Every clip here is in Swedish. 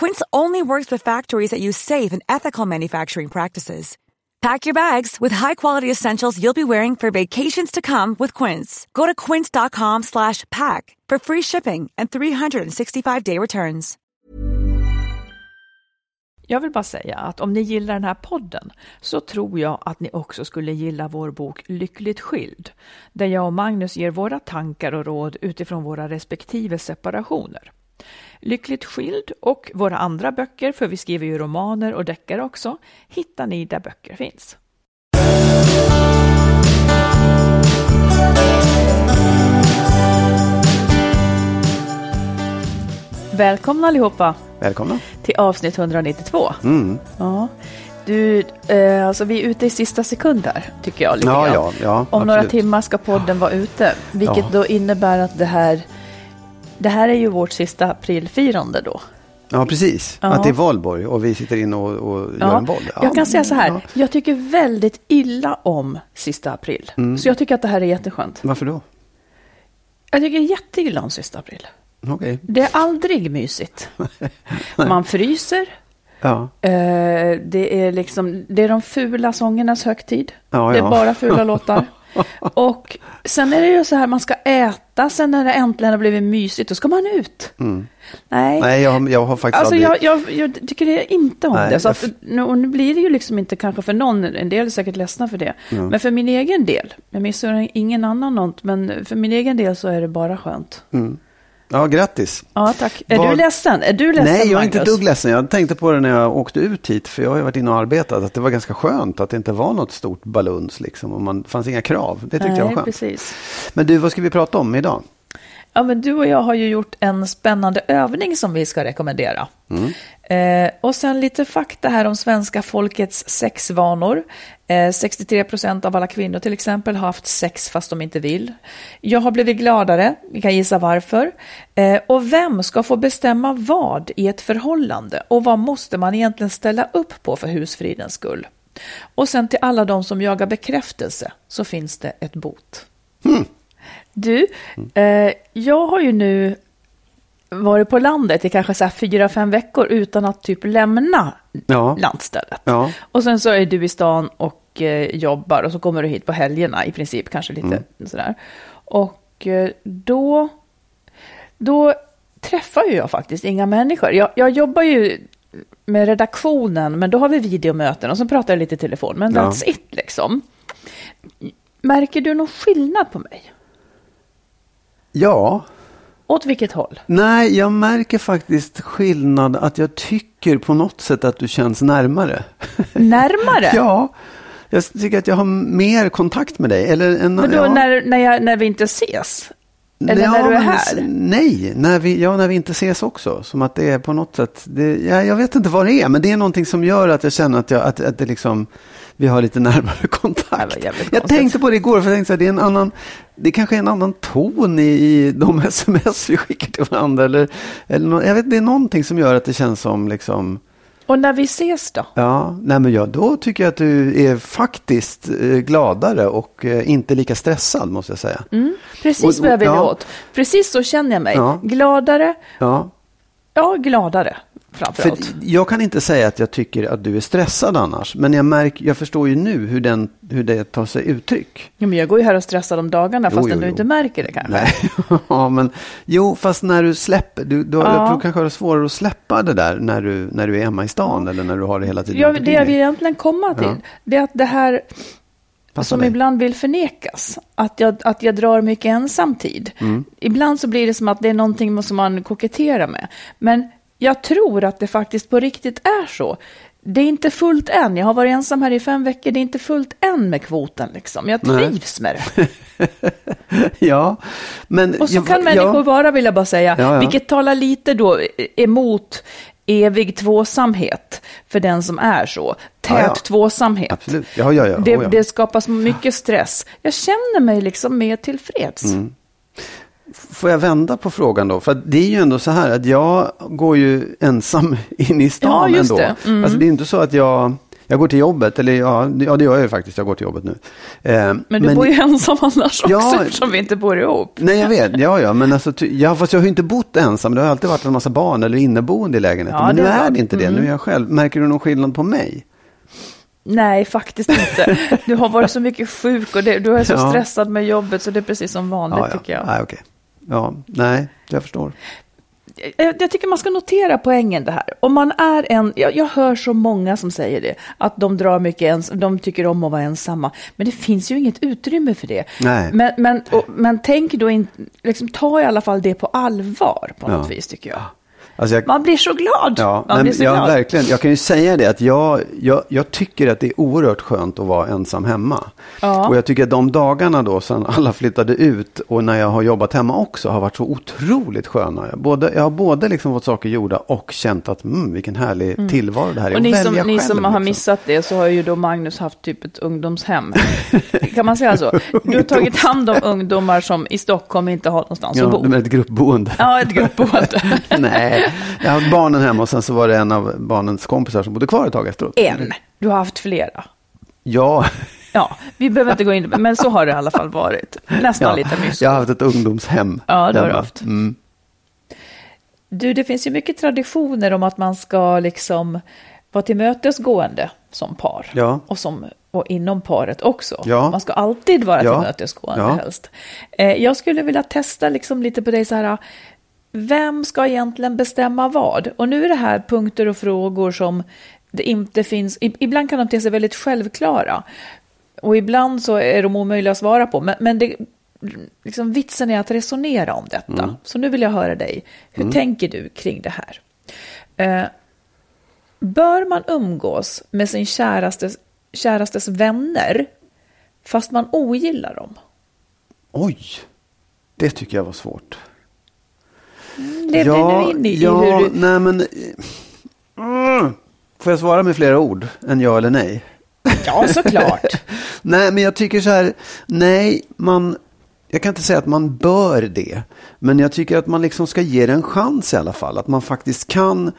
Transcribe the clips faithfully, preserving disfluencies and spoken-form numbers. Quince only works with factories that use safe and ethical manufacturing practices. Pack your bags with high-quality essentials you'll be wearing for vacations to come with Quince. Go to quince dot com slash pack for free shipping and three hundred sixty-five day returns. Jag vill bara säga att om ni gillar den här podden så tror jag att ni också skulle gilla vår bok Lyckligt Skild, där jag och Magnus ger våra tankar och råd utifrån våra respektive separationer. Lyckligt skild och våra andra böcker, för vi skriver ju romaner och deckare också, hittar ni där böcker finns. Välkomna allihopa. Välkomna till avsnitt ett hundra nittiotvå. Mm. Ja. Du, eh, alltså vi är ute i sista sekund här, tycker jag. Ja, ja, ja, om absolut. Några timmar ska podden vara ute, vilket ja. Då innebär att det här Det här är ju vårt sista aprilfirande då. Ja, precis. Ja. Att det är valborg och vi sitter in och, och ja. Gör en boll. Ja. Jag kan säga så här. Ja. Jag tycker väldigt illa om sista april. Mm. Så jag tycker att det här är jätteskönt. Varför då? Jag tycker jätteilla om sista april. Okay. Det är aldrig mysigt. Man fryser. Ja. Eh, det är liksom, det är de fula sångernas högtid. Ja, det är ja. Bara fula låtar. Och sen är det ju så här, man ska äta, sen när det äntligen har blivit mysigt då ska man ut. Mm. Nej, Nej jag, jag har faktiskt alltså, aldrig... jag, jag, jag tycker det är inte om Nej, det. Så att, nu, och nu blir det ju liksom inte kanske för någon, en del är säkert ledsna för det. Mm. Men för min egen del, jag missar ingen annan något, men för min egen del så är det bara skönt. Mm. Ja, grattis. Ja, tack. Är Var... du ledsen? Är du ledsen, Nej, jag är Magnus? Inte dugg ledsen. Jag tänkte på det när jag åkte ut hit, för jag har ju varit inne och arbetat, att det var ganska skönt att det inte var något stort baluns liksom, och man fanns inga krav. Det tyckte Nej, jag var skönt. Precis. Men du, vad ska vi prata om idag? Ja, men du och jag har ju gjort en spännande övning som vi ska rekommendera. Mm. Eh, och sen lite fakta här om svenska folkets sexvanor. Eh, sextiotre procent av alla kvinnor till exempel har haft sex fast de inte vill. Jag har blivit gladare, vi kan gissa varför. Eh, och vem ska få bestämma vad i ett förhållande? Och vad måste man egentligen ställa upp på för husfridens skull? Och sen till alla de som jagar bekräftelse så finns det ett bot. Mm. Du, eh, jag har ju nu varit på landet i kanske så här fyra, fem veckor utan att typ lämna ja. landstället. Ja. Och sen så är du i stan och eh, jobbar och så kommer du hit på helgerna i princip, kanske lite mm. sådär. Och eh, då, då träffar ju jag faktiskt inga människor. Jag, jag jobbar ju med redaktionen, men då har vi videomöten och så pratar jag lite i telefon. Men ja. That's it liksom. Märker du någon skillnad på mig? Ja. Åt vilket håll? Nej, jag märker faktiskt skillnad att jag tycker på något sätt att du känns närmare. Närmare? Ja. Jag tycker att jag har mer kontakt med dig. Eller en, men då ja. när, när, jag, när vi inte ses? Eller ja, när du är här? Nej, när vi, ja, när vi inte ses också. Som att det är på något sätt... Det, ja, jag vet inte vad det är, men det är någonting som gör att jag känner att, jag, att, att det liksom... Vi har lite närmare kontakt. Jag tänkte på det igår, för jag tänkte att det är en annan, det kanske är en annan ton i, i de sms vi skickar till varandra. Eller, eller, jag vet, det är någonting som gör att det känns som... Liksom, och när vi ses då? Ja, nej men jag, då tycker jag att du är faktiskt gladare och inte lika stressad, måste jag säga. Mm, precis och, och, vad jag vill ja. åt. Precis så känner jag mig. Ja. Gladare. Ja. Ja, gladare. För jag kan inte säga att jag tycker att du är stressad annars, men jag märker, jag förstår ju nu hur, den, hur det tar sig uttryck. Jo, men jag går ju här och stressar de dagarna fast du inte märker det kanske. Nej. Ja, men jo, fast när du släpper, du, du, ja. jag tror kanske det är svårare att släppa det där när du, när du är hemma i stan eller när du har det hela tiden. Ja, det jag vill egentligen komma till, ja. det är att det här... Passa som dig. Ibland vill förnekas. Att jag, att jag drar mycket ensam tid. Mm. Ibland så blir det som att det är någonting som man koketterar med. Men jag tror att det faktiskt på riktigt är så. Det är inte fullt än. Jag har varit ensam här i fem veckor. Det är inte fullt än med kvoten. Liksom. Jag trivs Nej. med det. ja. Men, och så jag, kan människor ja. vara, vill jag bara säga. Ja, ja. Vilket talar lite då emot evig tvåsamhet för den som är så. Tät ja, ja. tvåsamhet. Absolut. Ja, ja, ja. Det, oh, ja. det skapas mycket stress. Jag känner mig liksom mer tillfreds. Mm. Får jag vända på frågan då? För det är ju ändå så här att jag går ju ensam in i stan ändå. Ja, just det. Mm. Alltså det är inte så att jag... Jag går till jobbet, eller ja, det gör jag ju faktiskt, jag går till jobbet nu. Eh, men du men, bor ju ensam annars ja, också, eftersom vi inte bor ihop. Nej, jag vet, ja, ja, men alltså, ty, ja, fast jag har ju inte bott ensam, det har alltid varit en massa barn eller inneboende i lägenheten. Ja, men nu är, är det inte det, mm. nu är jag själv. Märker du någon skillnad på mig? Nej, faktiskt inte. Du har varit så mycket sjuk och det, du är så ja. stressad med jobbet, så det är precis som vanligt ja, ja. tycker jag. Nej, okej. Ja, nej, jag förstår. Jag tycker man ska notera poängen det här. Om man är en, jag, jag hör så många som säger det, att de drar mycket ens, de tycker om att vara ensamma. Men det finns ju inget utrymme för det. Nej. Men, men, och, men tänk då in, liksom, ta i alla fall det på allvar på något ja. vis tycker jag. Alltså jag. Man blir så glad. Ja, man nej, blir så jag, glad. Verkligen, jag kan ju säga det att jag, jag, jag tycker att det är oerhört skönt att vara ensam hemma. Ja. Och jag tycker att de dagarna då sen alla flyttade ut och när jag har jobbat hemma också har varit så otroligt sköna. Jag, både, jag har både liksom fått saker gjorda och känt att mm, vilken härlig mm. tillvaro det här är. Och ni som, ni själv, som har liksom. missat det, så har ju då Magnus haft typ ett ungdomshem. Kan man säga så? Du har tagit hand om ungdomar som i Stockholm inte har någonstans ja, att bo. Ja, ett gruppboende. Ja, ett gruppboende. Nej. Jag har barnen hemma och sen så var det en av barnens kompisar som bodde kvar ett tag efteråt. En? Du har haft flera? Ja. Ja, vi behöver inte gå in, men så har det i alla fall varit. Nästan ja, lite mysigt. Jag har haft ett ungdomshem. Ja, det har du haft. Mm. Du, det finns ju mycket traditioner om att man ska liksom vara tillmötesgående som par. Ja. Och som... Och inom paret också. Ja. Man ska alltid vara ja. tillmötesgående ja. helst. Eh, jag skulle vilja testa liksom lite på dig så här. Vem ska egentligen bestämma vad? Och nu är det här punkter och frågor som det inte finns. Ibland kan de te sig väldigt självklara. Och ibland så är de omöjliga att svara på. Men, men det, liksom, vitsen är att resonera om detta. Mm. Så nu vill jag höra dig. Hur mm. tänker du kring det här? Eh, bör man umgås med sin käraste... kärastes vänner fast man ogillar dem? Oj, det tycker jag var svårt. Mm, det ja, blir du in i ja, hur du... Nej, men... Mm. Får jag svara med flera ord än ja eller nej? Ja, såklart. Nej, men jag tycker så här, nej, man... Jag kan inte säga att man bör det, men jag tycker att man liksom ska ge det en chans i alla fall. Att man faktiskt kan...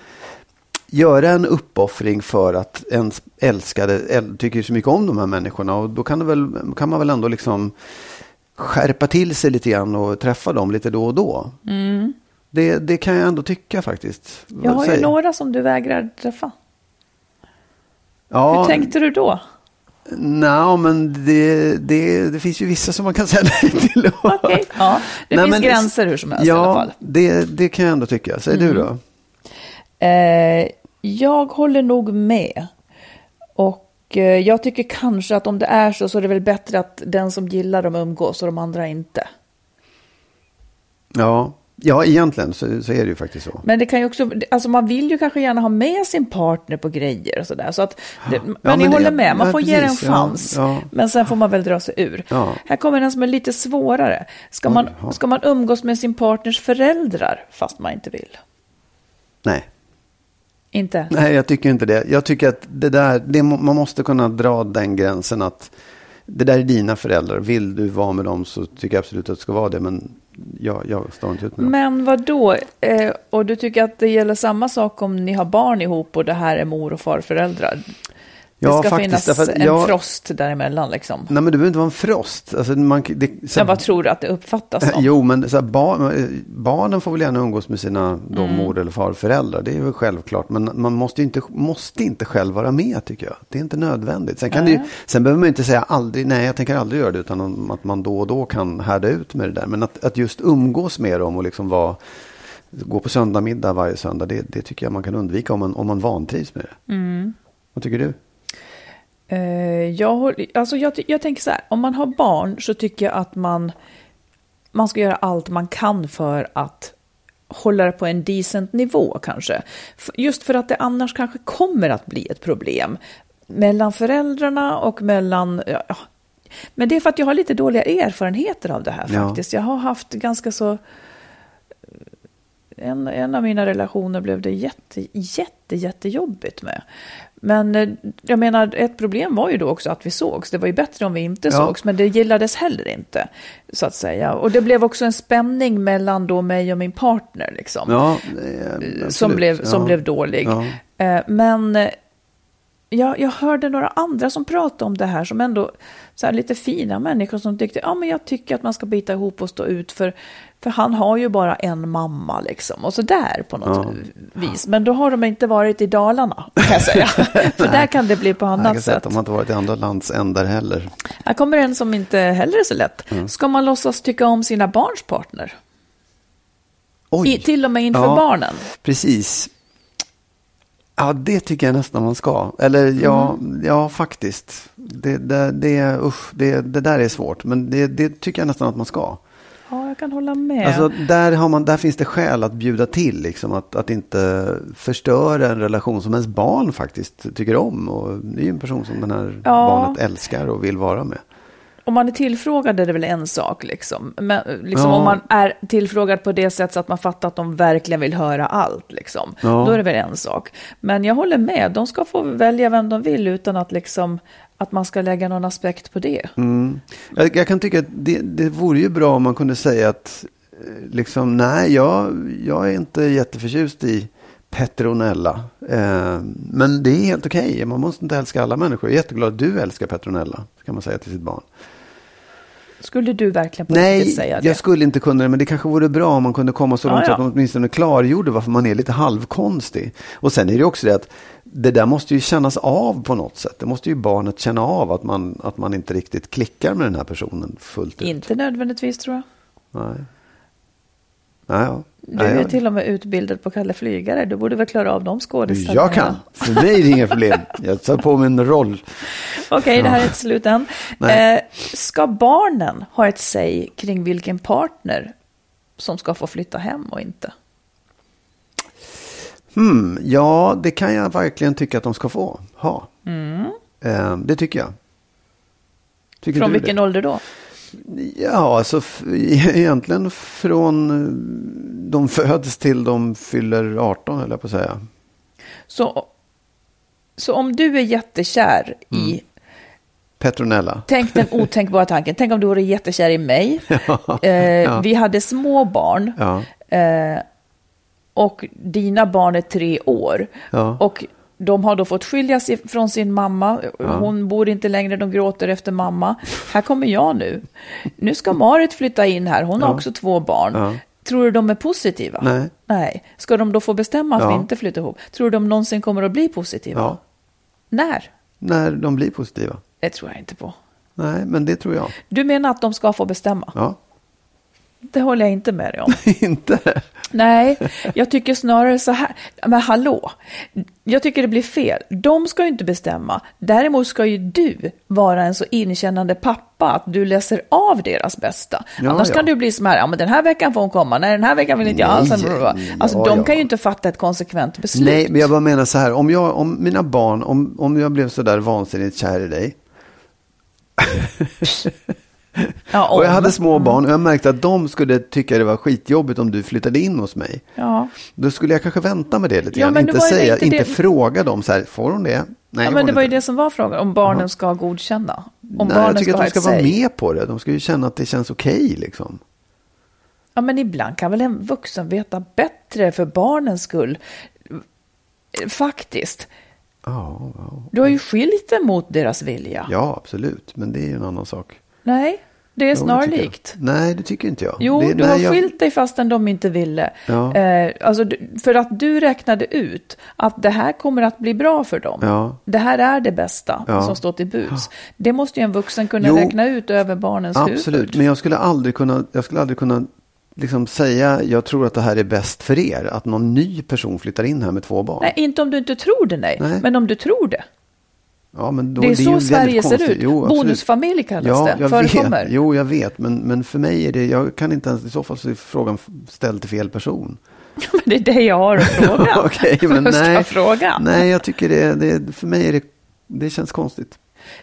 göra en uppoffring för att ens älskade äl, tycker så mycket om de här människorna, och då kan, det väl, kan man väl ändå liksom skärpa till sig lite grann och träffa dem lite då och då. Mm. Det, det kan jag ändå tycka faktiskt. Jag har säger? ju några som du vägrar träffa. Ja, hur tänkte du då? Nej, men det, det, det finns ju vissa som man kan säga nej till. Okay. Ja, det nej, finns men, gränser hur som helst ja, i alla fall. Det, det kan jag ändå tycka. Säg mm. du då. Eh, jag håller nog med, och eh, jag tycker kanske att om det är så så är det väl bättre att den som gillar dem umgås och de andra inte. Ja, ja egentligen så, så är det ju faktiskt så. Men det kan ju också, alltså man vill ju kanske gärna ha med sin partner på grejer och sådär, så att det, ja, men, men ni det, håller med, man ja, får precis, ge en chans ja, ja. men sen får man väl dra sig ur. Ja. Här kommer den som är lite svårare. Ska man, ja. ska man umgås med sin partners föräldrar fast man inte vill? Nej. Inte. Nej, jag tycker inte det. Jag tycker att det där, det, man måste kunna dra den gränsen att det där är dina föräldrar. Vill du vara med dem så tycker jag absolut att det ska vara det. Men jag, jag står inte ut med dem. Men vadå? Eh, och du tycker att det gäller samma sak om ni har barn ihop och det här är mor- och farföräldrar? Ja, det ska faktiskt finnas en jag, frost däremellan liksom. Nej, men det behöver inte vara en frost. Alltså, man, det, så, jag bara tror att det uppfattas som. Jo, men så här, barn, barnen får väl gärna umgås med sina de mm. mor- eller farföräldrar. Det är väl självklart. Men man måste ju inte, måste inte själv vara med, tycker jag. Det är inte nödvändigt. Sen, kan mm. det, sen behöver man inte säga aldrig, nej jag tänker aldrig göra det. Utan att man då och då kan härda ut med det där. Men att, att just umgås med dem och liksom vara... Gå på söndagmiddag varje söndag, det, det tycker jag man kan undvika om man, om man vantrivs med det. Mm. Vad tycker du? Uh, jag, alltså jag, jag tänker så här, om man har barn så tycker jag att man, man ska göra allt man kan för att hålla det på en decent nivå kanske. Just för att det annars kanske kommer att bli ett problem mellan föräldrarna och mellan... Ja, men det är för att jag har lite dåliga erfarenheter av det här faktiskt. Ja. Jag har haft ganska så... En, en av mina relationer blev det jätte, jätte, jättejobbigt med. Men jag menar, ett problem var ju då också att vi sågs. Det var ju bättre om vi inte ja. sågs, men det gillades heller inte, så att säga. Och det blev också en spänning mellan då mig och min partner, liksom. Ja, som blev, som ja. blev dålig. Ja. Men... Jag, jag hörde några andra som pratade om det här som ändå så här, lite fina människor som tyckte ja, men jag tycker att man ska bita ihop och stå ut för, för han har ju bara en mamma liksom och så där på något ja. vis. Men då har de inte varit i Dalarna, kan jag säga. För där kan det bli på annat sätt. sätt. De har inte varit i andra landsändar heller. Här kommer en som inte heller är så lätt. Mm. Ska man låtsas tycka om sina barns partner? Oj. I, till och med inför ja, barnen. Precis. Ja, det tycker jag nästan man ska. Eller ja, mm. ja faktiskt. Det, det, det, usch, det, det där är svårt. Men det, det tycker jag nästan att man ska. Ja, jag kan hålla med. Alltså, där, har man, där finns det skäl att bjuda till. Liksom, att, att inte förstöra en relation som ens barn faktiskt tycker om. Och det är ju en person som den här ja. barnet älskar och vill vara med. Om man är tillfrågad är det väl en sak liksom. Men, liksom ja. om man är tillfrågad på det sätt så att man fattar att de verkligen vill höra allt liksom. Ja. Då är det väl en sak. Men jag håller med, de ska få välja vem de vill utan att liksom att man ska lägga någon aspekt på det. Mm. Jag, jag kan tycka att det, det vore ju bra om man kunde säga att liksom nej, jag, jag är inte jätteförtjust i Petronella. Eh, men det är helt okej. Okay. Man måste inte älska alla människor. Jag är jätteglad att du älskar Petronella, kan man säga till sitt barn. Skulle du verkligen på nej, riktigt säga det? Nej, jag skulle inte kunna det, men det kanske vore bra om man kunde komma så långt ah, ja. att man åtminstone klargjorde varför man är lite halvkonstig. Och sen är det också det att det där måste ju kännas av på något sätt. Det måste ju barnet känna av att man, att man inte riktigt klickar med den här personen fullt ut. Inte nödvändigtvis, tror jag. Nej. Nej, ja. Du är till och med utbildad på Kalle Flygare. Du borde väl klara av de skådespelarna. Jag kan. För mig är det inga problem. Jag tar på min roll. Okej, okay, det här är ett slut än. Eh, ska barnen ha ett säg kring vilken partner som ska få flytta hem och inte? Hmm, ja, det kan jag verkligen tycka att de ska få ha. Mm. Eh, det tycker jag. Tycker Från vilken det? ålder då? Ja, alltså f- egentligen från de föds till de fyller arton, eller på att säga. Så, så om du är jättekär mm. i... Petronella. Tänk den otänkbara tanken. Tänk om du vore jättekär i mig. Ja, eh, ja. Vi hade små barn. Ja. Eh, och dina barn är tre år. Ja. Och... De har då fått skiljas från sin mamma. Hon ja. bor inte längre, de gråter efter mamma. Här kommer jag nu. Nu ska Marit flytta in här. Hon ja. har också två barn. Ja. Tror du de är positiva? Nej. Nej. Ska de då få bestämma att ja. vi inte flyttar ihop? Tror du de någonsin kommer att bli positiva? Ja. När? När de blir positiva. Det tror jag inte på. Nej, men det tror jag. Du menar att de ska få bestämma? Ja. Det håller jag inte med dig om. Inte? Nej, jag tycker snarare så här. Men hallå, jag tycker det blir fel. De ska ju inte bestämma. Däremot ska ju du vara en så inkännande pappa att du läser av deras bästa. Ja, annars ja. kan du bli som här, ja men den här veckan får hon komma. Nej, den här veckan vill inte jag alls. Alltså ja, de ja. kan ju inte fatta ett konsekvent beslut. Nej, men jag bara menar så här. Om, jag, om mina barn, om, om jag blev så där vansinnigt kär i dig... Ja, och jag hade små barn och jag märkte att de skulle tycka det var skitjobbigt om du flyttade in hos mig. Ja. Då skulle jag kanske vänta med det lite grann. Ja, inte säga, inte, inte fråga dem så här, får hon det? Nej, ja, men det var ju det som var frågan, om barnen uh-huh. ska godkänna. Om Nej, jag tycker ska att de ska vara sig. med på det. De ska ju känna att det känns okej okay, liksom. Ja, men ibland kan väl en vuxen veta bättre för barnens skull. Faktiskt. Ja, ja. Du har ju skilt emot deras vilja. Ja, absolut. Men det är ju en annan sak. Nej, det är snarlikt. Nej, det tycker inte jag. Jo, det, du nej, har skilt jag... dig fastän de inte ville. Ja. Eh, alltså, för att du räknade ut att det här kommer att bli bra för dem. Ja. Det här är det bästa ja. som står till buds. Ja. Det måste ju en vuxen kunna jo, räkna ut över barnens absolut. huvud. Absolut, men jag skulle aldrig kunna... Jag skulle aldrig kunna liksom säga, jag tror att det här är bäst för er, att någon ny person flyttar in här med två barn. Nej, inte om du inte tror det, nej. nej. Men om du tror det. Ja, men då, det är så det är Sverige ser ut. Jo, bonusfamilj kallas ja, det, förekommer. Vet. Jo, jag vet, men, men för mig är det, jag kan inte ens, i så fall så är frågan ställd till fel person. Men det är det jag har att fråga. Okej, men nej, fråga. nej, jag tycker det, det för mig är det, det känns konstigt.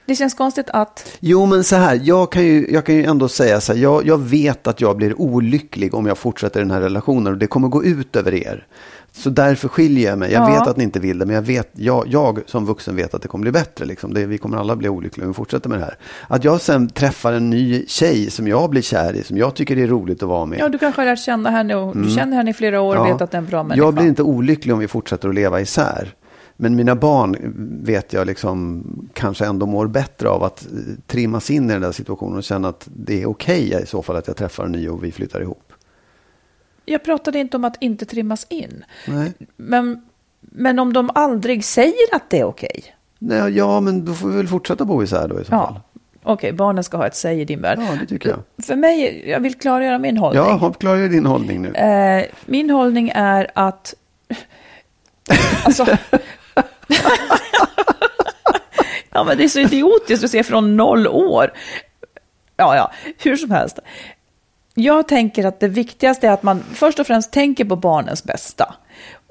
Det känns konstigt att... Jo, men så här, jag kan ju, jag kan ju ändå säga så här, jag, jag vet att jag blir olycklig om jag fortsätter den här relationen och det kommer gå ut över er. Så därför skiljer jag mig. Jag ja. vet att ni inte vill det, men jag, vet, jag, jag som vuxen vet att det kommer bli bättre. Liksom. Det, vi kommer alla bli olyckliga om vi fortsätter med det här. Att jag sen träffar en ny tjej som jag blir kär i, som jag tycker det är roligt att vara med. Ja, du kanske har lärt känna henne och mm. du känner henne i flera år och ja. vet att det är en bra människa. Jag blir inte olycklig om vi fortsätter att leva isär. Men mina barn vet jag liksom kanske ändå mår bättre av att trimmas in i den där situationen och känna att det är okej okay i så fall att jag träffar en ny och vi flyttar ihop. Jag pratade inte om att inte trimmas in. Nej. Men, men om de aldrig säger att det är okej. Okay. Nej, ja, men då får vi väl fortsätta bo isär då i så ja. fall. Okej, okay, barnen ska ha ett säg i din värld. Ja, det tycker jag. För mig, jag vill klargöra min hållning. Ja, klargör din hållning nu. Eh, min hållning är att... alltså... ja, men det är så idiotiskt att se från noll år. Ja, ja, hur som helst. Jag tänker att det viktigaste är att man först och främst tänker på barnens bästa.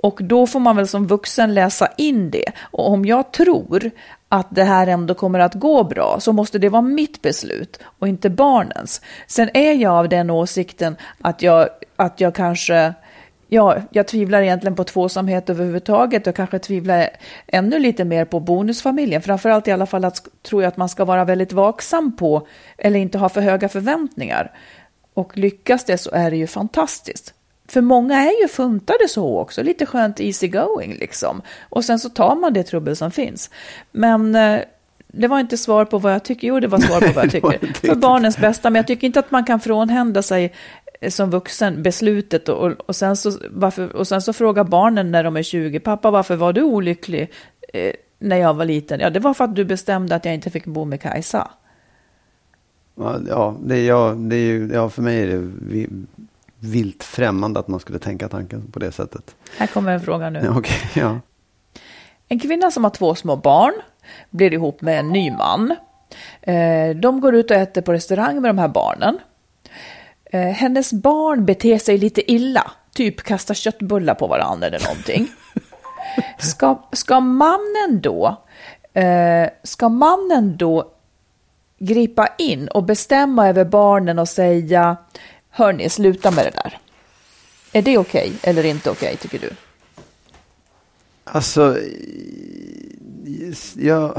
Och då får man väl som vuxen läsa in det. Och om jag tror att det här ändå kommer att gå bra så måste det vara mitt beslut och inte barnens. Sen är jag av den åsikten att jag, att jag kanske... Ja, jag tvivlar egentligen på tvåsamhet överhuvudtaget och kanske tvivlar ännu lite mer på bonusfamiljen. Framförallt i alla fall att, tror jag att man ska vara väldigt vaksam på eller inte ha för höga förväntningar. Och lyckas det så är det ju fantastiskt. För många är ju funtade så också, lite skönt easy going liksom. Och sen så tar man det trubbel som finns. Men... Det var inte svar på vad jag tycker. Jo, det var svar på vad jag tycker. För barnens bästa. Men jag tycker inte att man kan frånhända sig som vuxen beslutet. Och, och, sen, så, varför, och sen så frågar barnen när de är tjugo. Pappa, varför var du olycklig eh, när jag var liten? Ja, det var för att du bestämde att jag inte fick bo med Kajsa. Ja, det är, ja, det är ju, ja, för mig är det vilt främmande att man skulle tänka tanken på det sättet. Här kommer en fråga nu. Ja, okay, ja. En kvinna som har två små barn blir ihop med en ny man. De går ut och äter på restaurang med de här barnen. Hennes barn beter sig lite illa. Typ kastar köttbullar på varandra eller någonting. Ska, ska mannen då ska mannen då gripa in och bestämma över barnen och säga hörni, sluta med det där. Är det okej eller inte okej tycker du? Alltså... Ja,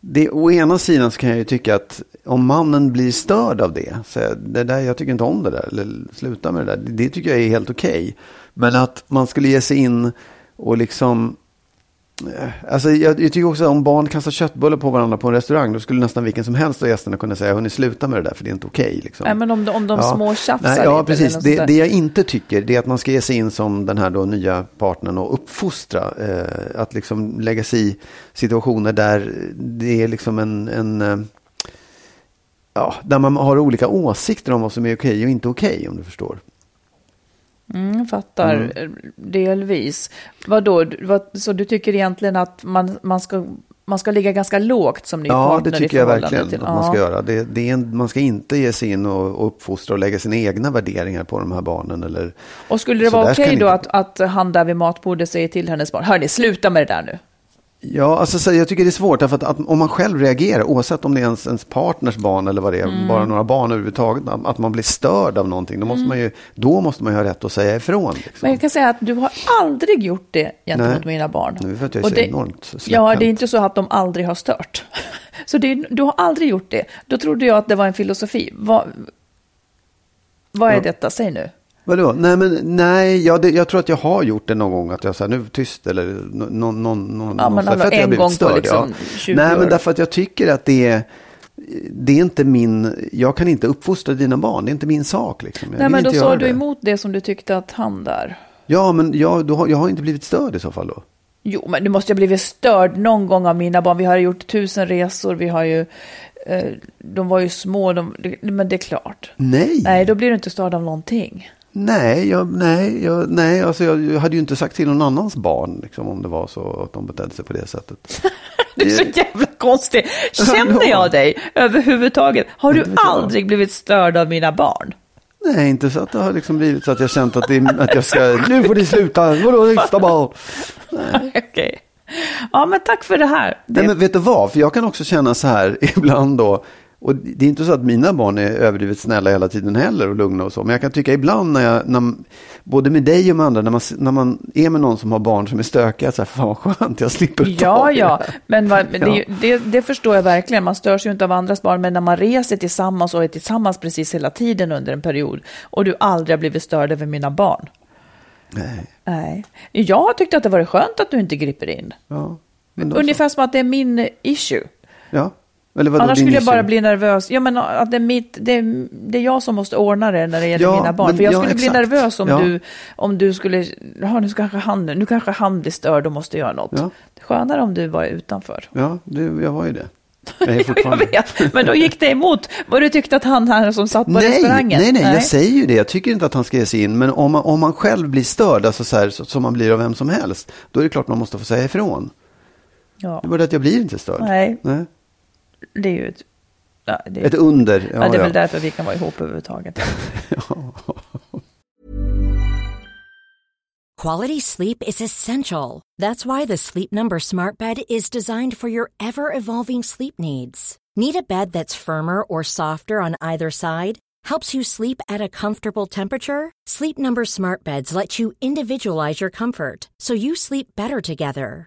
det, å ena sidan så kan jag ju tycka att om mannen blir störd av det, så det där, jag tycker inte om det där eller sluta med det där, det, det tycker jag är helt okej. Okay. Men att man skulle ge sig in och liksom alltså jag, jag tycker också att om barn kastar köttbullar på varandra på en restaurang då skulle nästan vilken som helst av gästerna kunna säga hörni sluta med det där för det är inte okej. Okay, liksom. Nej men om de, om de ja. små tjafsar nej, ja, precis. Det, det jag inte tycker det är att man ska ge sig in som den här då nya partnern och uppfostra eh, att liksom lägga sig i situationer där det är liksom en, en eh, ja, där man har olika åsikter om vad som är okej okay och inte okej okay, om du förstår. Mm, fattar mm. delvis. Vadå? Vad, så du tycker egentligen att man, man, ska, man ska ligga ganska lågt som ny partner? Ja, det tycker jag verkligen till, att ja. man ska göra. Det, det är en, man ska inte ge sig in och, och uppfostra och lägga sina egna värderingar på de här barnen. Eller, och skulle det vara okej okay då inte... att, att han där vid matbordet säger till hennes barn hörni, sluta med det där nu. Ja, alltså, så jag tycker det är svårt därför att, att om man själv reagerar, oavsett om det är ens, ens partners barn eller vad det är, mm. bara några barn överhuvudtaget, att man blir störd av någonting, då måste, mm. man, ju, då måste man ju ha rätt att säga ifrån. Liksom. Men jag kan säga att du har aldrig gjort det gentemot Nej. mina barn. Nu för att jag är så det, enormt släpphänt. Ja, det är inte så att de aldrig har stört. Så det, du har aldrig gjort det. Då trodde jag att det var en filosofi. Va, vad är ja. detta? Säg nu. Vadå? Nej, men nej, jag, det, jag tror att jag har gjort det någon gång att jag så här, nu tyst eller någon någon någon ja, någon för att jag blivit störd. Liksom ja. Nej, men därför att jag tycker att det är det är inte min, jag kan inte uppfostra dina barn, det är inte min sak liksom. Jag nej, men då sa du emot det som du tyckte att han där. Ja, men jag har, jag har inte blivit störd i så fall då. Jo, men du måste ju blivit störd någon gång av mina barn. Vi har gjort tusen resor, vi har ju eh, de var ju små de, men det är klart. Nej. Nej, då blir du inte störd av någonting. Nej, jag, nej, jag, nej alltså jag, jag hade ju inte sagt till någon annans barn liksom, om det var så att de betedde sig på det sättet. Du är så jävla konstig. Känner jag dig överhuvudtaget? Har du aldrig blivit störd av mina barn? Nej, inte så att det har liksom blivit så att jag känt att, det, att jag ska... Nu får det sluta, vadå sista barn? Okej. Okay. Ja, men tack för det här. Det... Nej, men vet du vad? För jag kan också känna så här ibland då... Och det är inte så att mina barn är överdrivet snälla hela tiden heller och lugna och så. Men jag kan tycka ibland när jag, när, både med dig och med andra, när man, när man är med någon som har barn som är stökiga, så här, fan vad skönt, jag slipper ja, ta ja. Det men va, men ja. Det, det, det förstår jag verkligen. Man störs ju inte av andras barn, men när man reser tillsammans och är tillsammans precis hela tiden under en period och du aldrig har blivit störd över mina barn. Nej. Nej. Jag tyckte att det var skönt att du inte griper in. Ja, ungefär så. Som att det är min issue. Ja. Annars skulle jag bara bli nervös. Jag menar, att det, är mitt, det, är, det är jag som måste ordna det när det gäller ja, mina barn. Men, för jag skulle ja, bli nervös om, ja. du, om du skulle... Ja, nu, kanske han, nu kanske han blir störd och måste göra något. Ja. Skönare om du var utanför. Ja, det, jag var ju det. Jag, jag vet, men då gick det emot vad du tyckte att han här som satt på nej, restaurangen. Nej, nej, nej, jag säger ju det. Jag tycker inte att han ska ge sig in. Men om man, om man själv blir störd, alltså så här, så, som man blir av vem som helst, då är det klart man måste få säga ifrån. Ja. Det är bara att jag blir inte störd. Nej. nej. Det är ju ett, ja, det är ett under. Ja, ja, det är väl ja. Därför vi kan vara ihop överhuvudtaget. Quality sleep is essential. That's why the Sleep Number Smart Bed is designed for your ever-evolving sleep needs. Need a bed that's firmer or softer on either side? Helps you sleep at a comfortable temperature? Sleep Number Smart Beds let you individualize your comfort, so you sleep better together.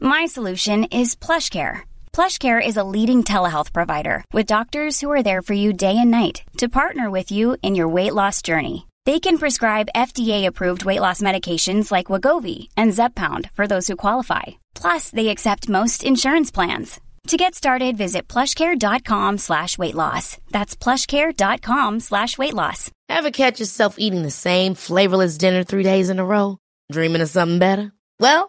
My solution is PlushCare. PlushCare is a leading telehealth provider with doctors who are there for you day and night to partner with you in your weight loss journey. They can prescribe F D A-approved weight loss medications like Wegovy and Zepbound for those who qualify. Plus, they accept most insurance plans. To get started, visit plushcare.com slash weight loss. That's plushcare.com slash weight loss. Ever catch yourself eating the same flavorless dinner three days in a row? Dreaming of something better? Well,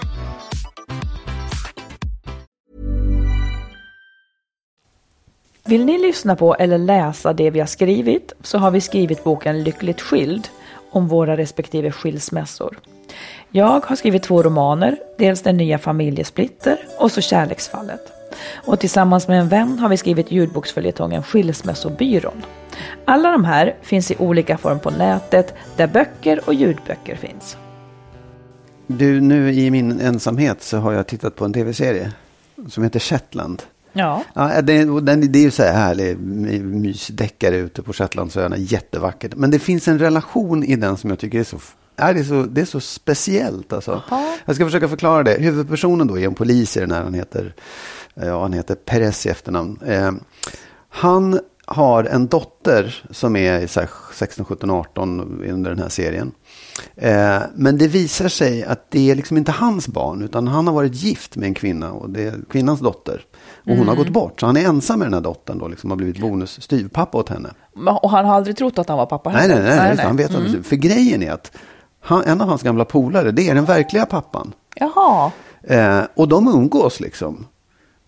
Vill ni lyssna på eller läsa det vi har skrivit så har vi skrivit boken Lyckligt skild om våra respektive skilsmässor. Jag har skrivit två romaner, dels den nya Familjesplitter och så Kärleksfallet. Och tillsammans med en vän har vi skrivit ljudboksföljetongen Skilsmässobyrån. Alla de här finns i olika form på nätet där böcker och ljudböcker finns. Du, nu i min ensamhet så har jag tittat på en tv-serie som heter Shetland. Ja. Ja, den, den, det är ju så här härlig mysdeckare ute på Shetlandsöarna, jättevackert. Men det finns en relation i den som jag tycker är så, är det, så det är så speciellt alltså. Jag ska försöka förklara det. Huvudpersonen då är en polis i den här, han heter, ja, han heter Perez i efternamn. Eh, han har en dotter som är så här, sexton, sjutton, arton under den här serien. Eh, men det visar sig att det är liksom inte hans barn, utan han har varit gift med en kvinna och det är kvinnans dotter. Och hon mm. har gått bort, så han är ensam med den här dottern då, liksom har blivit bonusstyvpappa åt henne. Och han har aldrig trott att han var pappa heller. Nej, nej, nej, nej, nej. nej. Han vet mm. att, för grejen är att han, en av hans gamla polare, det är den verkliga pappan. Jaha. Eh, och de umgås liksom.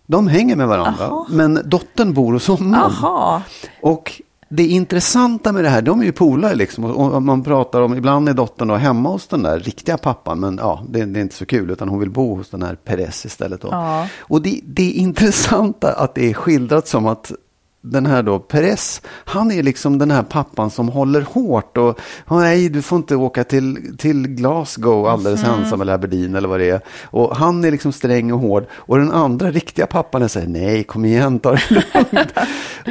De hänger med varandra. Aha. Men dottern bor hos honom. Aha. Och det intressanta med det här, de är ju polare liksom. Och man pratar om, ibland är dottern då hemma hos den där riktiga pappan. Men ja, det, det är inte så kul, utan hon vill bo hos den här Perez istället då. Ja. Och det, det är intressanta att det är skildrat som att den här då Perez, han är liksom den här pappan som håller hårt och nej, du får inte åka till, till Glasgow alldeles mm. ensam eller Aberdeen eller vad det är. Och han är liksom sträng och hård, och den andra riktiga pappan är så här, nej, kom igen, ta det lugnt.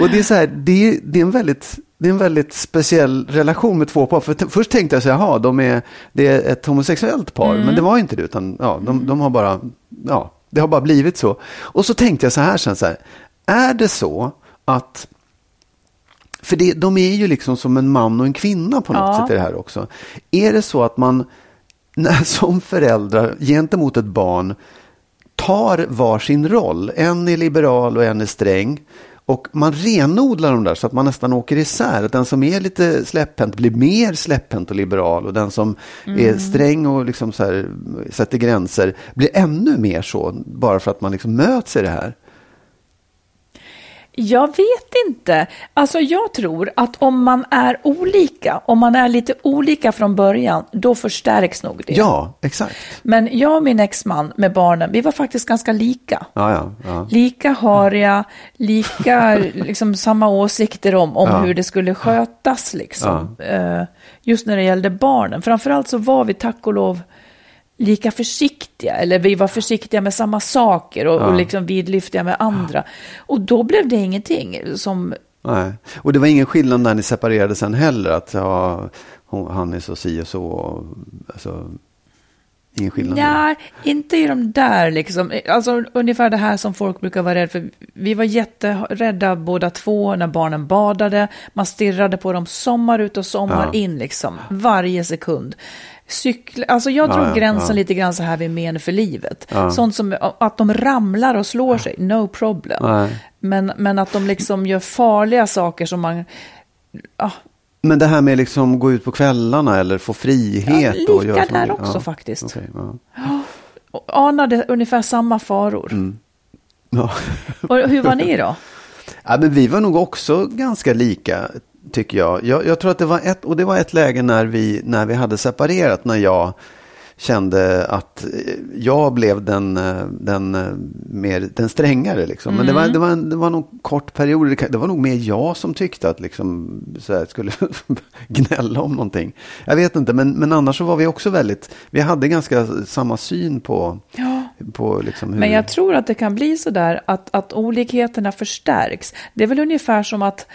Och det är så här, det, det är en väldigt... Det är en väldigt speciell relation med två par. För t- först tänkte jag så här, de är, det är ett homosexuellt par. Mm. Men det var inte det, utan ja, de, de har bara, ja, det har bara blivit så. Och så tänkte jag så här sen så här, är det så att, för det, de är ju liksom som en man och en kvinna på något ja. sätt i det här också. Är det så att man när, som föräldrar gentemot ett barn tar var sin roll, en är liberal och en är sträng, och man renodlar dem där så att man nästan åker isär. Att den som är lite släpphänt blir mer släpphänt och liberal. Och den som mm. är sträng och liksom så här, sätter gränser blir ännu mer så. Bara för att man liksom möts i det här. Jag vet inte. Alltså jag tror att om man är olika, om man är lite olika från början, då förstärks nog det. Ja, exakt. Men jag och min exman med barnen, vi var faktiskt ganska lika. Ja, ja, ja. Lika hariga, lika liksom samma åsikter om, om ja. hur det skulle skötas liksom. Ja. Just när det gällde barnen. Framförallt så var vi tack och lov lika försiktiga, eller vi var försiktiga med samma saker och, ja. och liksom vidlyftiga med andra. Och då blev det ingenting som... Nej. Och det var ingen skillnad när ni separerade sen heller, att ja, hon, han är så si och så, och, alltså ingen skillnad. Nej, inte i de där liksom, alltså ungefär det här som folk brukar vara rädda för. Vi var jätterädda båda två när barnen badade, man stirrade på dem sommar ut och sommar ja. in liksom, varje sekund. Cykla, alltså jag drog ja, gränsen ja. lite grann så här vid men för livet. Ja. Sånt som att de ramlar och slår sig, no problem. Ja. Men, men att de liksom gör farliga saker som man... Ja. Men det här med liksom gå ut på kvällarna eller få frihet... Ja, och lika där också ja. faktiskt. Okay, ja. Och anade ungefär samma faror. Mm. Ja. Och hur var ni då? Ja, men vi var nog också ganska lika... tycker jag. jag. Jag tror att det var ett, och det var ett läge när vi, när vi hade separerat, när jag kände att jag blev den, den, mer, den strängare liksom. Men mm. det var, det var, en, det var någon kort period, det var nog mer jag som tyckte att liksom så här, skulle gnälla om någonting. Jag vet inte, men, men annars så var vi också väldigt, vi hade ganska samma syn på, ja. på liksom hur... Men jag tror att det kan bli så där att, att olikheterna förstärks. Det är väl ungefär som att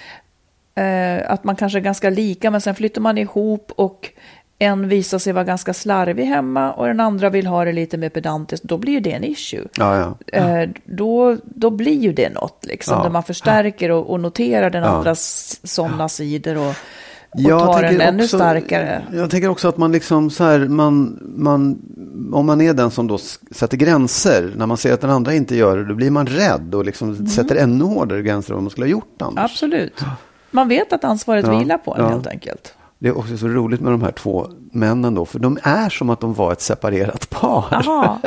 att man kanske är ganska lika, men sen flyttar man ihop och en visar sig vara ganska slarvig hemma och den andra vill ha det lite mer pedantiskt, då blir ju det en issue. Ja, ja. Då, då blir ju det något liksom, ja. där man förstärker och, och noterar den ja. andras sådana ja. sidor och, och tar den ännu också, starkare. Jag tänker också att man liksom så här, man, man, om man är den som då sätter gränser, när man ser att den andra inte gör det, då blir man rädd och liksom mm. sätter ännu hårdare gränser än vad man skulle ha gjort annars. Absolut. Man vet att ansvaret ja, vilar på en ja. helt enkelt. Det är också så roligt med de här två männen då, för de är som att de var ett separerat par. Aha.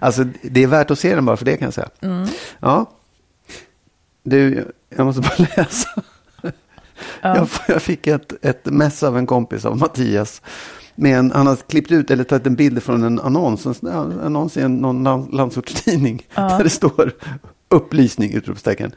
Alltså det är värt att se den bara för det, kan jag säga. Mm. Ja. Du, jag måste bara läsa. Ja. Jag, jag fick ett, ett mess av en kompis av Mattias. Med en, han har klippt ut eller tagit en bild från en annons, en annons i en, någon landsortstidning ja. där det står upplysning, utropstecken.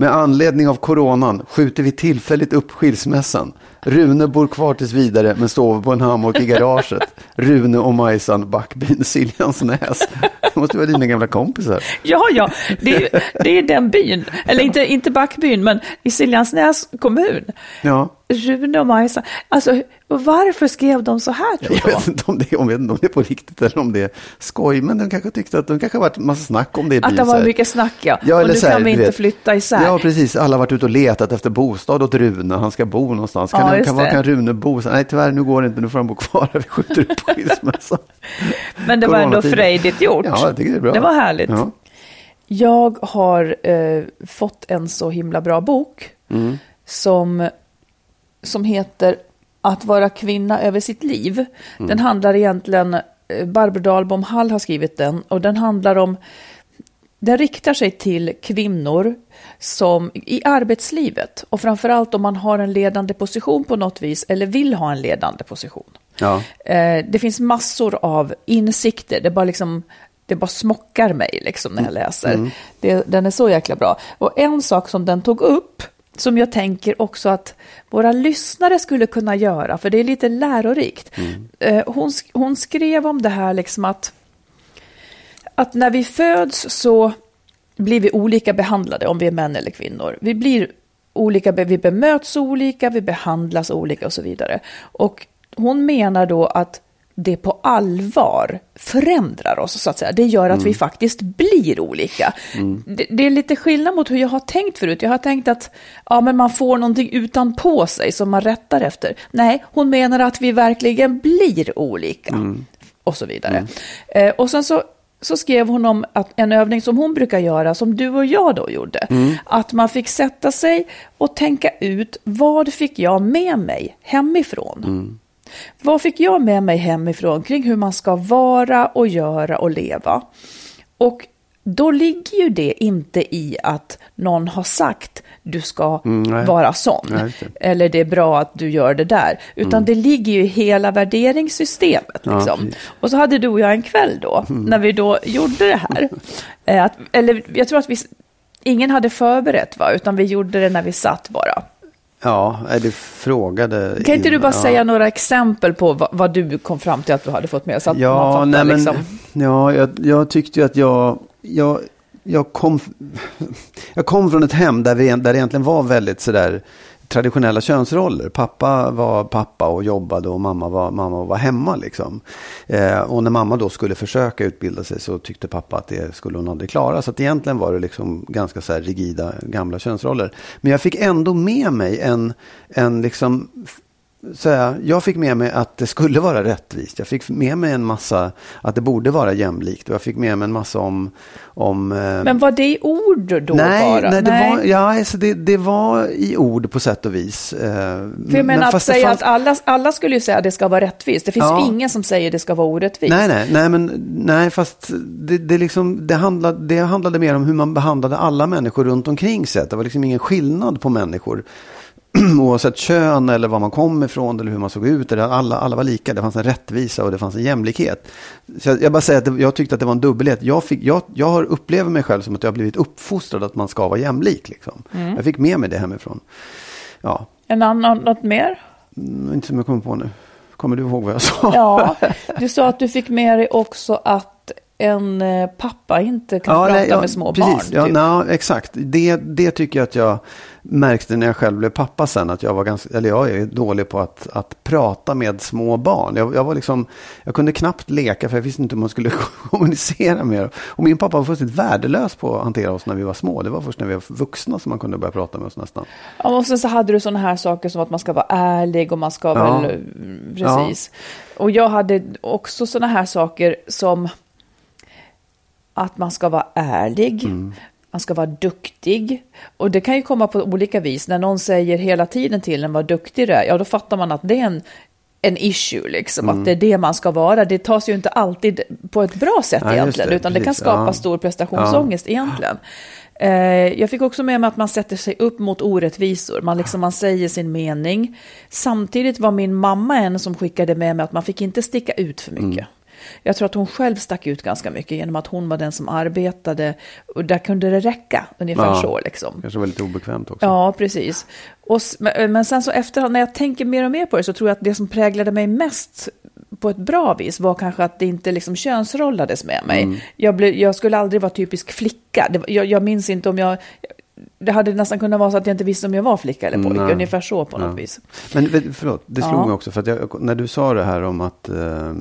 Med anledning av coronan skjuter vi tillfälligt upp skilsmässan. Rune bor kvar tills vidare men sover på en hammock i garaget. Rune och Majsan, Backbyn, Siljansnäs. Det måste vara dina gamla kompisar. Ja, ja. Det är, det är den byn. Eller inte, inte Backbyn, men i Siljansnäs kommun. Ja. Rune och Majsan. Alltså, varför skrev de så här, tror jag? Jag vet inte om det, om, om det är på riktigt eller om det är skoj. Men de kanske tyckte att de kanske har varit massa snack om det. Att det var mycket snack, ja. ja och nu kan vi inte vet. flytta isär. Ja, precis. Alla har varit ute och letat efter bostad åt Rune. Han ska bo någonstans. Kan, ja, han, kan, var kan Rune bo? Nej, tyvärr, nu går det inte. Nu får han bo kvar. Vi skjuter upp på skilsmässan. Men det var ändå frejdigt gjort. Ja, jag tycker det är bra. Det var härligt. Ja. Jag har eh, fått en så himla bra bok mm. som... som heter Att vara kvinna över sitt liv. Mm. Den handlar egentligen, Barbro Dahlbom Hall har skrivit den, och den handlar om Den riktar sig till kvinnor som i arbetslivet, och framförallt om man har en ledande position på något vis eller vill ha en ledande position. Ja. Eh, det finns massor av insikter, det bara liksom... Det bara smockar mig liksom när jag läser. Mm. Det, den är så jäkla bra. Och en sak som den tog upp, som jag tänker också att våra lyssnare skulle kunna göra, för det är lite lärorikt. Mm. Hon, hon skrev om det här liksom att, att när vi föds så blir vi olika behandlade om vi är män eller kvinnor. Vi blir olika, vi bemöts olika, vi behandlas olika och så vidare. Och hon menar då att det på allvar förändrar oss, så att säga. Det gör att mm. vi faktiskt blir olika. Mm. Det, det är lite skillnad mot hur jag har tänkt förut. Jag har tänkt att ja, men man får någonting utanpå sig som man rättar efter. Nej, hon menar att vi verkligen blir olika. Mm. Och så vidare. Mm. Eh, och sen så, så skrev hon om att en övning som hon brukar göra, som du och jag då gjorde. Mm. Att man fick sätta sig och tänka ut, vad fick jag med mig hemifrån? Mm. Vad fick jag med mig hemifrån kring hur man ska vara och göra och leva? Och då ligger ju det inte i att någon har sagt du ska mm, vara sån. Nej, eller det är bra att du gör det där. Utan mm. det ligger ju i hela värderingssystemet. Liksom. Ja, och så hade du och jag en kväll då, mm. när vi då gjorde det här. att, eller jag tror att vi, ingen hade förberett, va? Utan vi gjorde det när vi satt bara. Ja, du frågade... Kan inte du bara ja. säga några exempel på vad, vad du kom fram till att du hade fått med? Så att ja, man fattar, nej, men, liksom. ja jag, jag tyckte ju att jag, jag, jag, kom, jag kom från ett hem där, vi, där det egentligen var väldigt sådär traditionella könsroller. Pappa var pappa och jobbade och mamma var mamma och var hemma liksom. Eh, och när mamma då skulle försöka utbilda sig så tyckte pappa att det skulle hon aldrig klara. Så att egentligen var det liksom ganska så här rigida gamla könsroller. Men jag fick ändå med mig en, en liksom... Så jag, jag fick med mig att det skulle vara rättvist. Jag fick med mig en massa att det borde vara jämlikt. Och jag fick med mig en massa om... om Men var det i ord då? Nej, bara? nej, det, nej. Var, ja, alltså det, det var i ord på sätt och vis. För jag menar, att säga fanns... att alla, alla skulle ju säga att det ska vara rättvist. Det finns ja. ingen som säger att det ska vara orättvist. Nej, nej, nej, men, nej fast det, det, liksom, det, handlade, det handlade mer om hur man behandlade alla människor runt omkring sig. Det var liksom ingen skillnad på människor. Oavsett kön eller var man kom ifrån eller hur man såg ut, eller alla, alla var lika. Det fanns en rättvisa och det fanns en jämlikhet. Så jag, jag bara säger att det, jag tyckte att det var en dubbelhet. Jag, fick, jag, jag har upplevt mig själv som att jag har blivit uppfostrad att man ska vara jämlik. Liksom. Mm. Jag fick med mig det hemifrån. Ja. En annan, något mer? Mm, inte som jag kommer på nu. Kommer du ihåg vad jag sa? Ja, du sa att du fick med dig också att en pappa inte kan ja, prata nej, ja, med små precis, barn. Typ. Ja, na, exakt. Det, det tycker jag att jag märkte när jag själv blev pappa sen, att jag var ganska, eller jag är dålig på att, att prata med små barn. Jag, jag var liksom, jag kunde knappt leka för jag visste inte hur man skulle kommunicera med dem. Och min pappa var fullständigt värdelös på att hantera oss när vi var små. Det var först när vi var vuxna som man kunde börja prata med oss nästan. Ja, och sen så hade du sådana här saker som att man ska vara ärlig och man ska ja. väl, precis. Ja. Och jag hade också sådana här saker som att man ska vara ärlig, mm. man ska vara duktig. Och det kan ju komma på olika vis. När någon säger hela tiden till en vad duktig du är, ja då fattar man att det är en, en issue. Liksom, mm. Att det är det man ska vara. Det tas ju inte alltid på ett bra sätt ja, egentligen. Det, utan precis. det kan skapa ja. stor prestationsångest ja. egentligen. Eh, jag fick också med mig att man sätter sig upp mot orättvisor. Man, liksom, man säger sin mening. Samtidigt var min mamma en som skickade med mig att man fick inte sticka ut för mycket. Mm. Jag tror att hon själv stack ut ganska mycket genom att hon var den som arbetade och där kunde det räcka ungefär ja, så liksom. Kanske väldigt obekvämt också. Ja, precis. Och, men sen så efterhand när jag tänker mer och mer på det så tror jag att det som präglade mig mest på ett bra vis var kanske att det inte liksom könsrollades med mig. Mm. Jag, blev, jag skulle aldrig vara typisk flicka. Det, jag, jag minns inte om jag... Det hade nästan kunnat vara så att jag inte visste om jag var flicka eller pojke. Nej. Ungefär så på något ja. vis. Men förlåt, det slog ja. mig också för att jag, när du sa det här om att... Eh,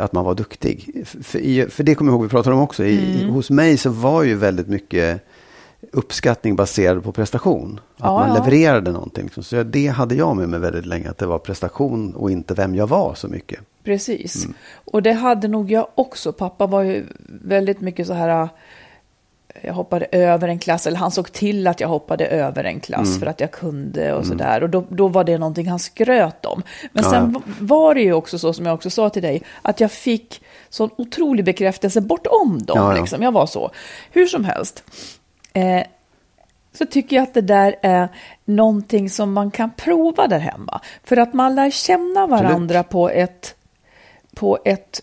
att man var duktig. För, för det kommer jag ihåg vi pratade om också. I, mm. Hos mig så var ju väldigt mycket uppskattning baserad på prestation. Att ja, man levererade ja. någonting. Så det hade jag med mig väldigt länge. Att det var prestation och inte vem jag var så mycket. Precis. Mm. Och det hade nog jag också. Pappa var ju väldigt mycket så här... Jag hoppade över en klass, eller han såg till att jag hoppade över en klass mm. för att jag kunde och mm. sådär. Och då, då var det någonting han skröt om. Men ja, sen var det ju också så som jag också sa till dig, att jag fick sån otrolig bekräftelse bortom dem. Ja, ja. Liksom. Jag var så. Hur som helst. Eh, så tycker jag att det där är någonting som man kan prova där hemma. För att man lär känna varandra på ett, på ett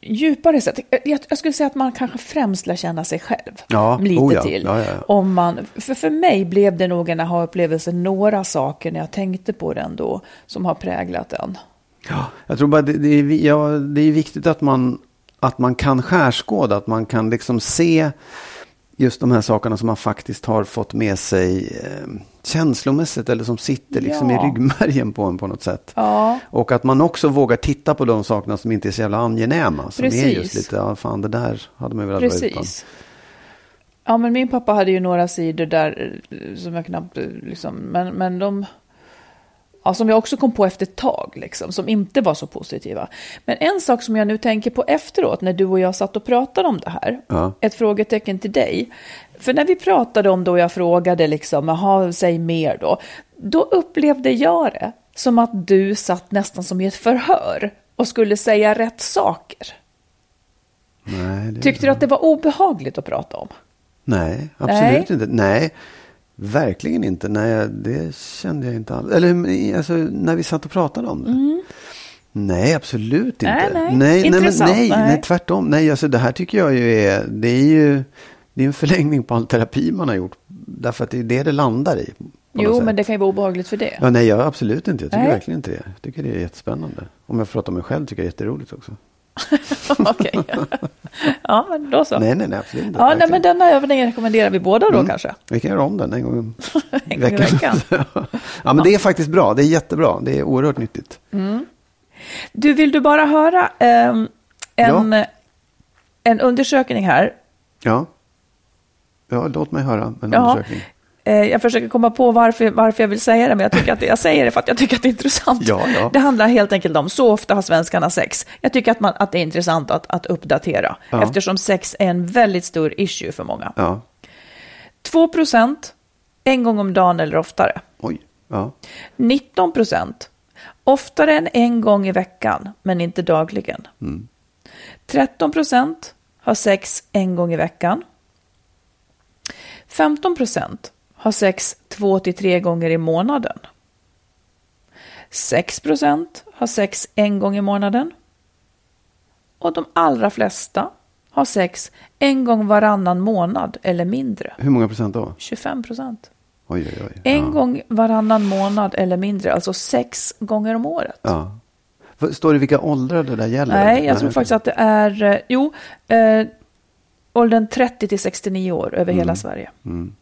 djupare sätt. Jag, jag skulle säga att man kanske främst lär känna sig själv. Ja, lite oh ja. till. Ja, ja, ja. Om man, för, för mig blev det nog en aha-upplevelse, några saker när jag tänkte på den då, som har präglat den. Ja, jag tror bara det, det, är, ja, det är viktigt att man, att man kan skärskåda, att man kan liksom se just de här sakerna som man faktiskt har fått med sig eh, känslomässigt eller som sitter liksom ja. i ryggmärgen på en på något sätt. Ja. Och att man också vågar titta på de sakerna som inte är så jävla angenäma. Som Precis. är just lite, ja fan det där hade man ju velat vara utan. Ja men min pappa hade ju några sidor där som jag knappt liksom, men, men de... Ja, som jag också kom på efter ett tag, liksom, som inte var så positiva. Men en sak som jag nu tänker på efteråt, när du och jag satt och pratade om det här. Ja. Ett frågetecken till dig. För när vi pratade om det och jag frågade, liksom, aha, säg mer då. Då upplevde jag det som att du satt nästan som i ett förhör och skulle säga rätt saker. Nej, det... Tyckte du att det var obehagligt att prata om? Nej, absolut Nej. inte. Nej. Verkligen inte. Nej, det kände jag inte alls. Eller alltså, när vi satt och pratade om det. Mm. Nej, absolut inte. Nej, nej. Nej, nej, men, nej, nej tvärtom. Nej, alltså, det här tycker jag ju är, det är ju det är en förlängning på all terapi man har gjort. Därför att det är det det landar i. Jo, men det kan ju vara obehagligt för det. Ja, nej, jag absolut inte. Jag tycker nej. verkligen inte det. Jag tycker det är jättespännande. Om jag pratar om mig själv tycker jag det är jätteroligt också. Okej. Ja, men då så. Nej, nej, nej, absolut inte. Ja, nej, men denna övningen rekommenderar vi båda då mm. kanske. Vi kan göra om den en gång i veckan. veckan. Ja, men ja. det är faktiskt bra. Det är jättebra. Det är oerhört nyttigt. Mm. Du, vill du bara höra eh, en, ja. en undersökning här? Ja. Ja, låt mig höra en ja. undersökning. Jag försöker komma på varför, varför jag vill säga det, men jag tycker att jag säger det för att jag tycker att det är intressant. Ja, ja. Det handlar helt enkelt om så ofta har svenskarna sex. Jag tycker att, man, att det är intressant att, att uppdatera ja. eftersom sex är en väldigt stor issue för många. Ja. två procent en gång om dagen eller oftare. Oj. Ja. nitton procent oftare än en gång i veckan men inte dagligen. Mm. tretton procent har sex en gång i veckan. femton procent har sex två till tre gånger i månaden. sex procent har sex en gång i månaden. Och de allra flesta har sex en gång varannan månad eller mindre. Hur många procent då? tjugofem procent. Oj, oj, oj. En ja. gång varannan månad eller mindre. Alltså sex gånger om året. Ja. Står det vilka åldrar det där gäller? Nej, jag tror faktiskt att det är... Jo, eh, åldern trettio till sextionio år över mm. hela Sverige. Mm.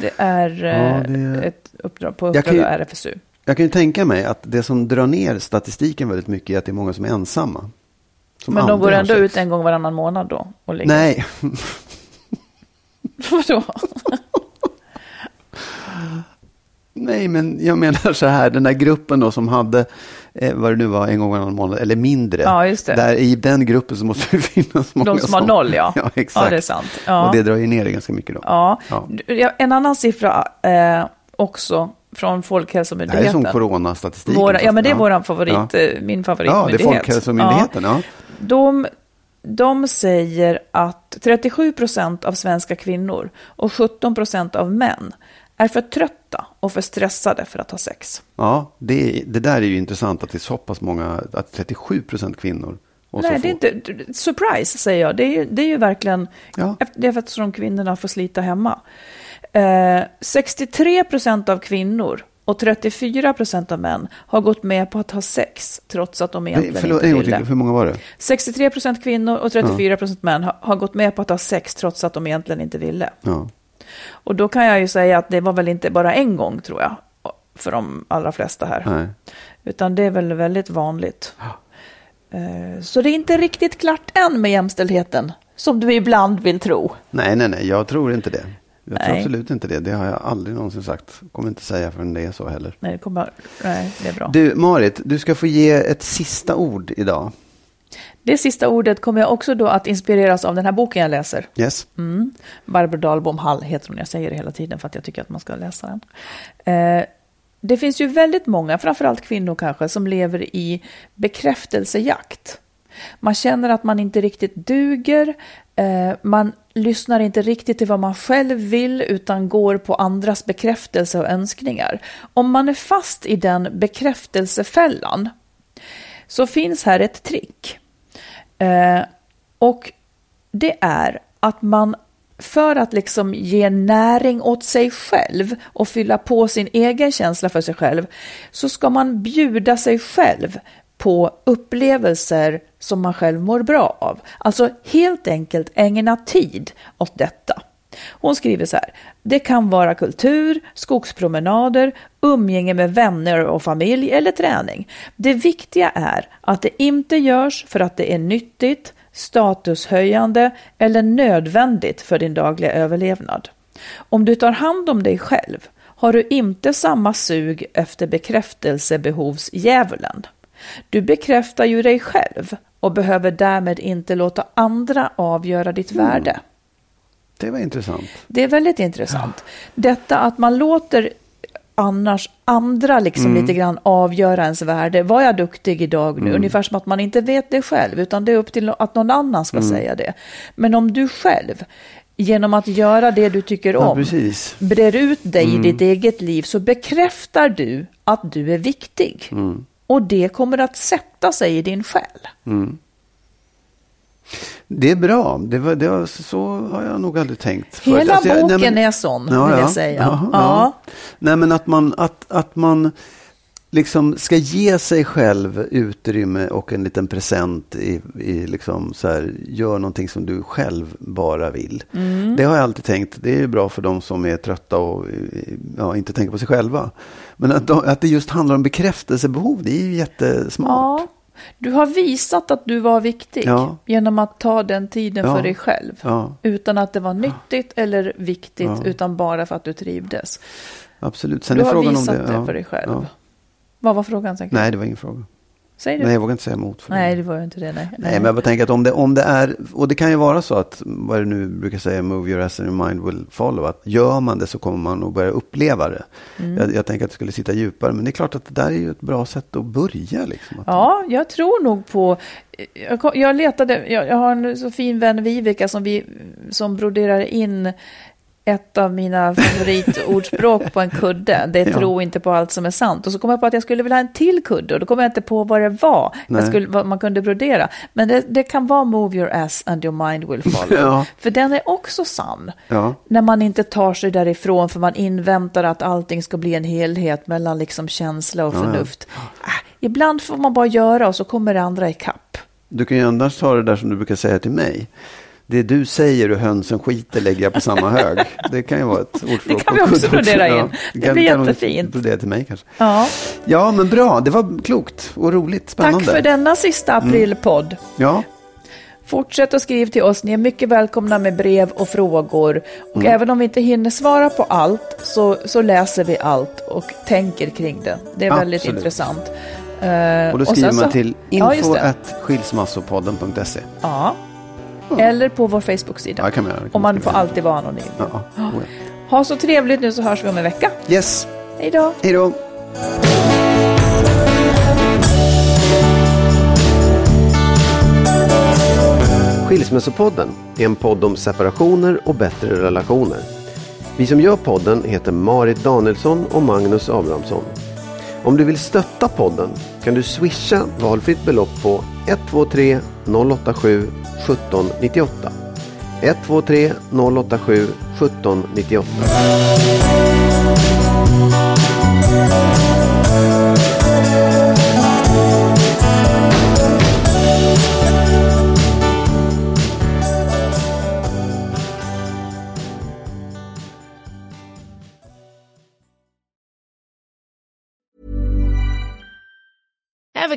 Det är ja, det... ett uppdrag på uppdrag av R F S U. Jag kan ju tänka mig att det som drar ner statistiken väldigt mycket är att det är många som är ensamma. Som Men de går ändå ut en gång varannan månad då? Och ligger. Nej. Vadå? Nej, men jag menar så här, den där gruppen då som hade, eh, vad det nu var, en gång en månad, eller mindre. Ja, just det. Där i den gruppen så måste det finnas många. De som har som, noll, ja. Ja, exakt. Ja, det är sant. Ja. Och det drar ju ner det ganska mycket då. Ja. ja. En annan siffra eh, också från Folkhälsomyndigheten. Det är som coronastatistiken. Våra, ja, men det är ja. våran favorit, ja. min favoritmyndighet. Ja, det är Folkhälsomyndigheten, ja. ja. De... De säger att trettiosju procent av svenska kvinnor och sjutton procent av män är för trötta och för stressade för att ha sex. Ja, det, det där är ju intressant att det är så pass många, att trettiosju procent kvinnor. Och Nej, så det är inte, surprise säger jag. Det är, det är ju verkligen, ja. det är eftersom kvinnorna får slita hemma. Eh, sextiotre procent av kvinnor och trettiofyra procent av män har gått med på att ha sex trots att de egentligen Nej, förlåt, inte ville. Hur många var det? sextiotre procent kvinnor och trettiofyra procent män har, har gått med på att ha sex trots att de egentligen inte ville. Ja. Och då kan jag ju säga att det var väl inte bara en gång tror jag för de allra flesta här. Nej. Utan det är väl väldigt vanligt. Ja. Så det är inte riktigt klart än med jämställdheten som du ibland vill tro. Nej, nej, nej. Jag tror inte det. Jag tror nej. absolut inte det. Det har jag aldrig någonsin sagt. Kommer inte säga förrän det är så heller. Nej, det kommer... nej, det är bra. Du, Marit, du ska få ge ett sista ord idag. Det sista ordet kommer jag också då att inspireras av den här boken jag läser. Yes. Mm. Barbro Dahlbom Hall heter hon. Jag säger det hela tiden för att jag tycker att man ska läsa den. Eh, det finns ju väldigt många, framförallt kvinnor kanske, som lever i bekräftelsejakt. Man känner att man inte riktigt duger. Eh, man lyssnar inte riktigt till vad man själv vill utan går på andras bekräftelse och önskningar. Om man är fast i den bekräftelsefällan så finns här ett trick. Eh, och det är att man för att liksom ge näring åt sig själv och fylla på sin egen känsla för sig själv så ska man bjuda sig själv på upplevelser som man själv mår bra av. Alltså helt enkelt ägna tid åt detta. Hon skriver så här: det kan vara kultur, skogspromenader, umgänge med vänner och familj eller träning. Det viktiga är att det inte görs för att det är nyttigt, statushöjande eller nödvändigt för din dagliga överlevnad. Om du tar hand om dig själv har du inte samma sug efter bekräftelsebehovsdjävulen. Du bekräftar ju dig själv och behöver därmed inte låta andra avgöra ditt mm. värde. Det var intressant. Det är väldigt intressant. Ja. Detta att man låter annars andra liksom mm. lite grann avgöra ens värde. Var jag duktig idag nu? Mm. Ungefär som att man inte vet det själv utan det är upp till att någon annan ska mm. säga det. Men om du själv genom att göra det du tycker om ja, precis. brer ut dig mm. i ditt eget liv så bekräftar du att du är viktig. Mm. Och det kommer att sätta sig i din själ. Mm. Det är bra. Det var, det var, så har jag nog aldrig tänkt. Hela förut. Alltså, jag, boken nej, men, är sån, ja, vill jag säga. Ja, ja. Ja. Nej, men att man, att, att man liksom ska ge sig själv utrymme och en liten present i, i liksom så här, gör någonting som du själv bara vill. Mm. Det har jag alltid tänkt. Det är bra för de som är trötta och ja, inte tänker på sig själva. Men att, de, att det just handlar om bekräftelsebehov, det är ju jättesmart. Ja. Du har visat att du var viktig ja. genom att ta den tiden ja. för dig själv. Ja. Utan att det var nyttigt ja. eller viktigt, ja. utan bara för att du trivdes. Absolut. Sen du är har visat om det, det ja. för dig själv. Ja. Vad var frågan? Tänker? Nej, det var ingen fråga. Säg du? Nej, jag vågar inte säga emot. För nej, det var ju inte det. Nej, nej, nej men jag tänker att om det, om det är... Och det kan ju vara så att, vad det nu brukar säga, move your ass and your mind will follow. Att gör man det så kommer man att börja uppleva det. Mm. Jag, jag tänker att det skulle sitta djupare. Men det är klart att det där är ju ett bra sätt att börja. Liksom, att ja, jag tror nog på... Jag, jag letade... Jag, jag har en så fin vän, Vivica, som, vi, som broderar in... Ett av mina favoritordspråk på en kudde. Det är tro ja. inte på allt som är sant. Och så kom jag på att jag skulle vilja ha en till kudde. Och då kom jag inte på vad det var. Jag skulle, vad man kunde brodera. Men det, det kan vara move your ass and your mind will follow. Ja. För den är också sann. Ja. När man inte tar sig därifrån. För man inväntar att allting ska bli en helhet. Mellan liksom känsla och förnuft. Ja, ja. Äh, ibland får man bara göra. Och så kommer det andra i kapp. Du kan ju annars ta det där som du brukar säga till mig. Det du säger och hönsen skiter lägger jag på samma hög. Det kan ju vara ett ordspråk. Det kan vi också brodera in. Det, det blir kan jättefint. Brodera till mig kanske. Ja. Ja, men bra. Det var klokt och roligt. Spännande. Tack för denna sista aprilpodd. Mm. Ja. Fortsätt att skriva till oss. Ni är mycket välkomna med brev och frågor. Och mm. även om vi inte hinner svara på allt så, så läser vi allt och tänker kring det. Det är Absolut. väldigt intressant. Och då skriver och så, man till info at skilsmassopodden dot se. Ja. Mm. Eller på vår Facebook-sida. Ja, och man får alltid vara anonym. Ja, ja. Oh, ja. Ha så trevligt nu, så hörs vi om en vecka. Yes. Hej då. Hej då. Skilsmässopodden är en podd om separationer och bättre relationer. Vi som gör podden heter Marit Danielsson och Magnus Abrahamsson. Om du vill stötta podden kan du swisha valfritt belopp på ett två tre noll åtta sju ett sju nio åtta. ett två tre noll åtta sju ett sju nio åtta. Ever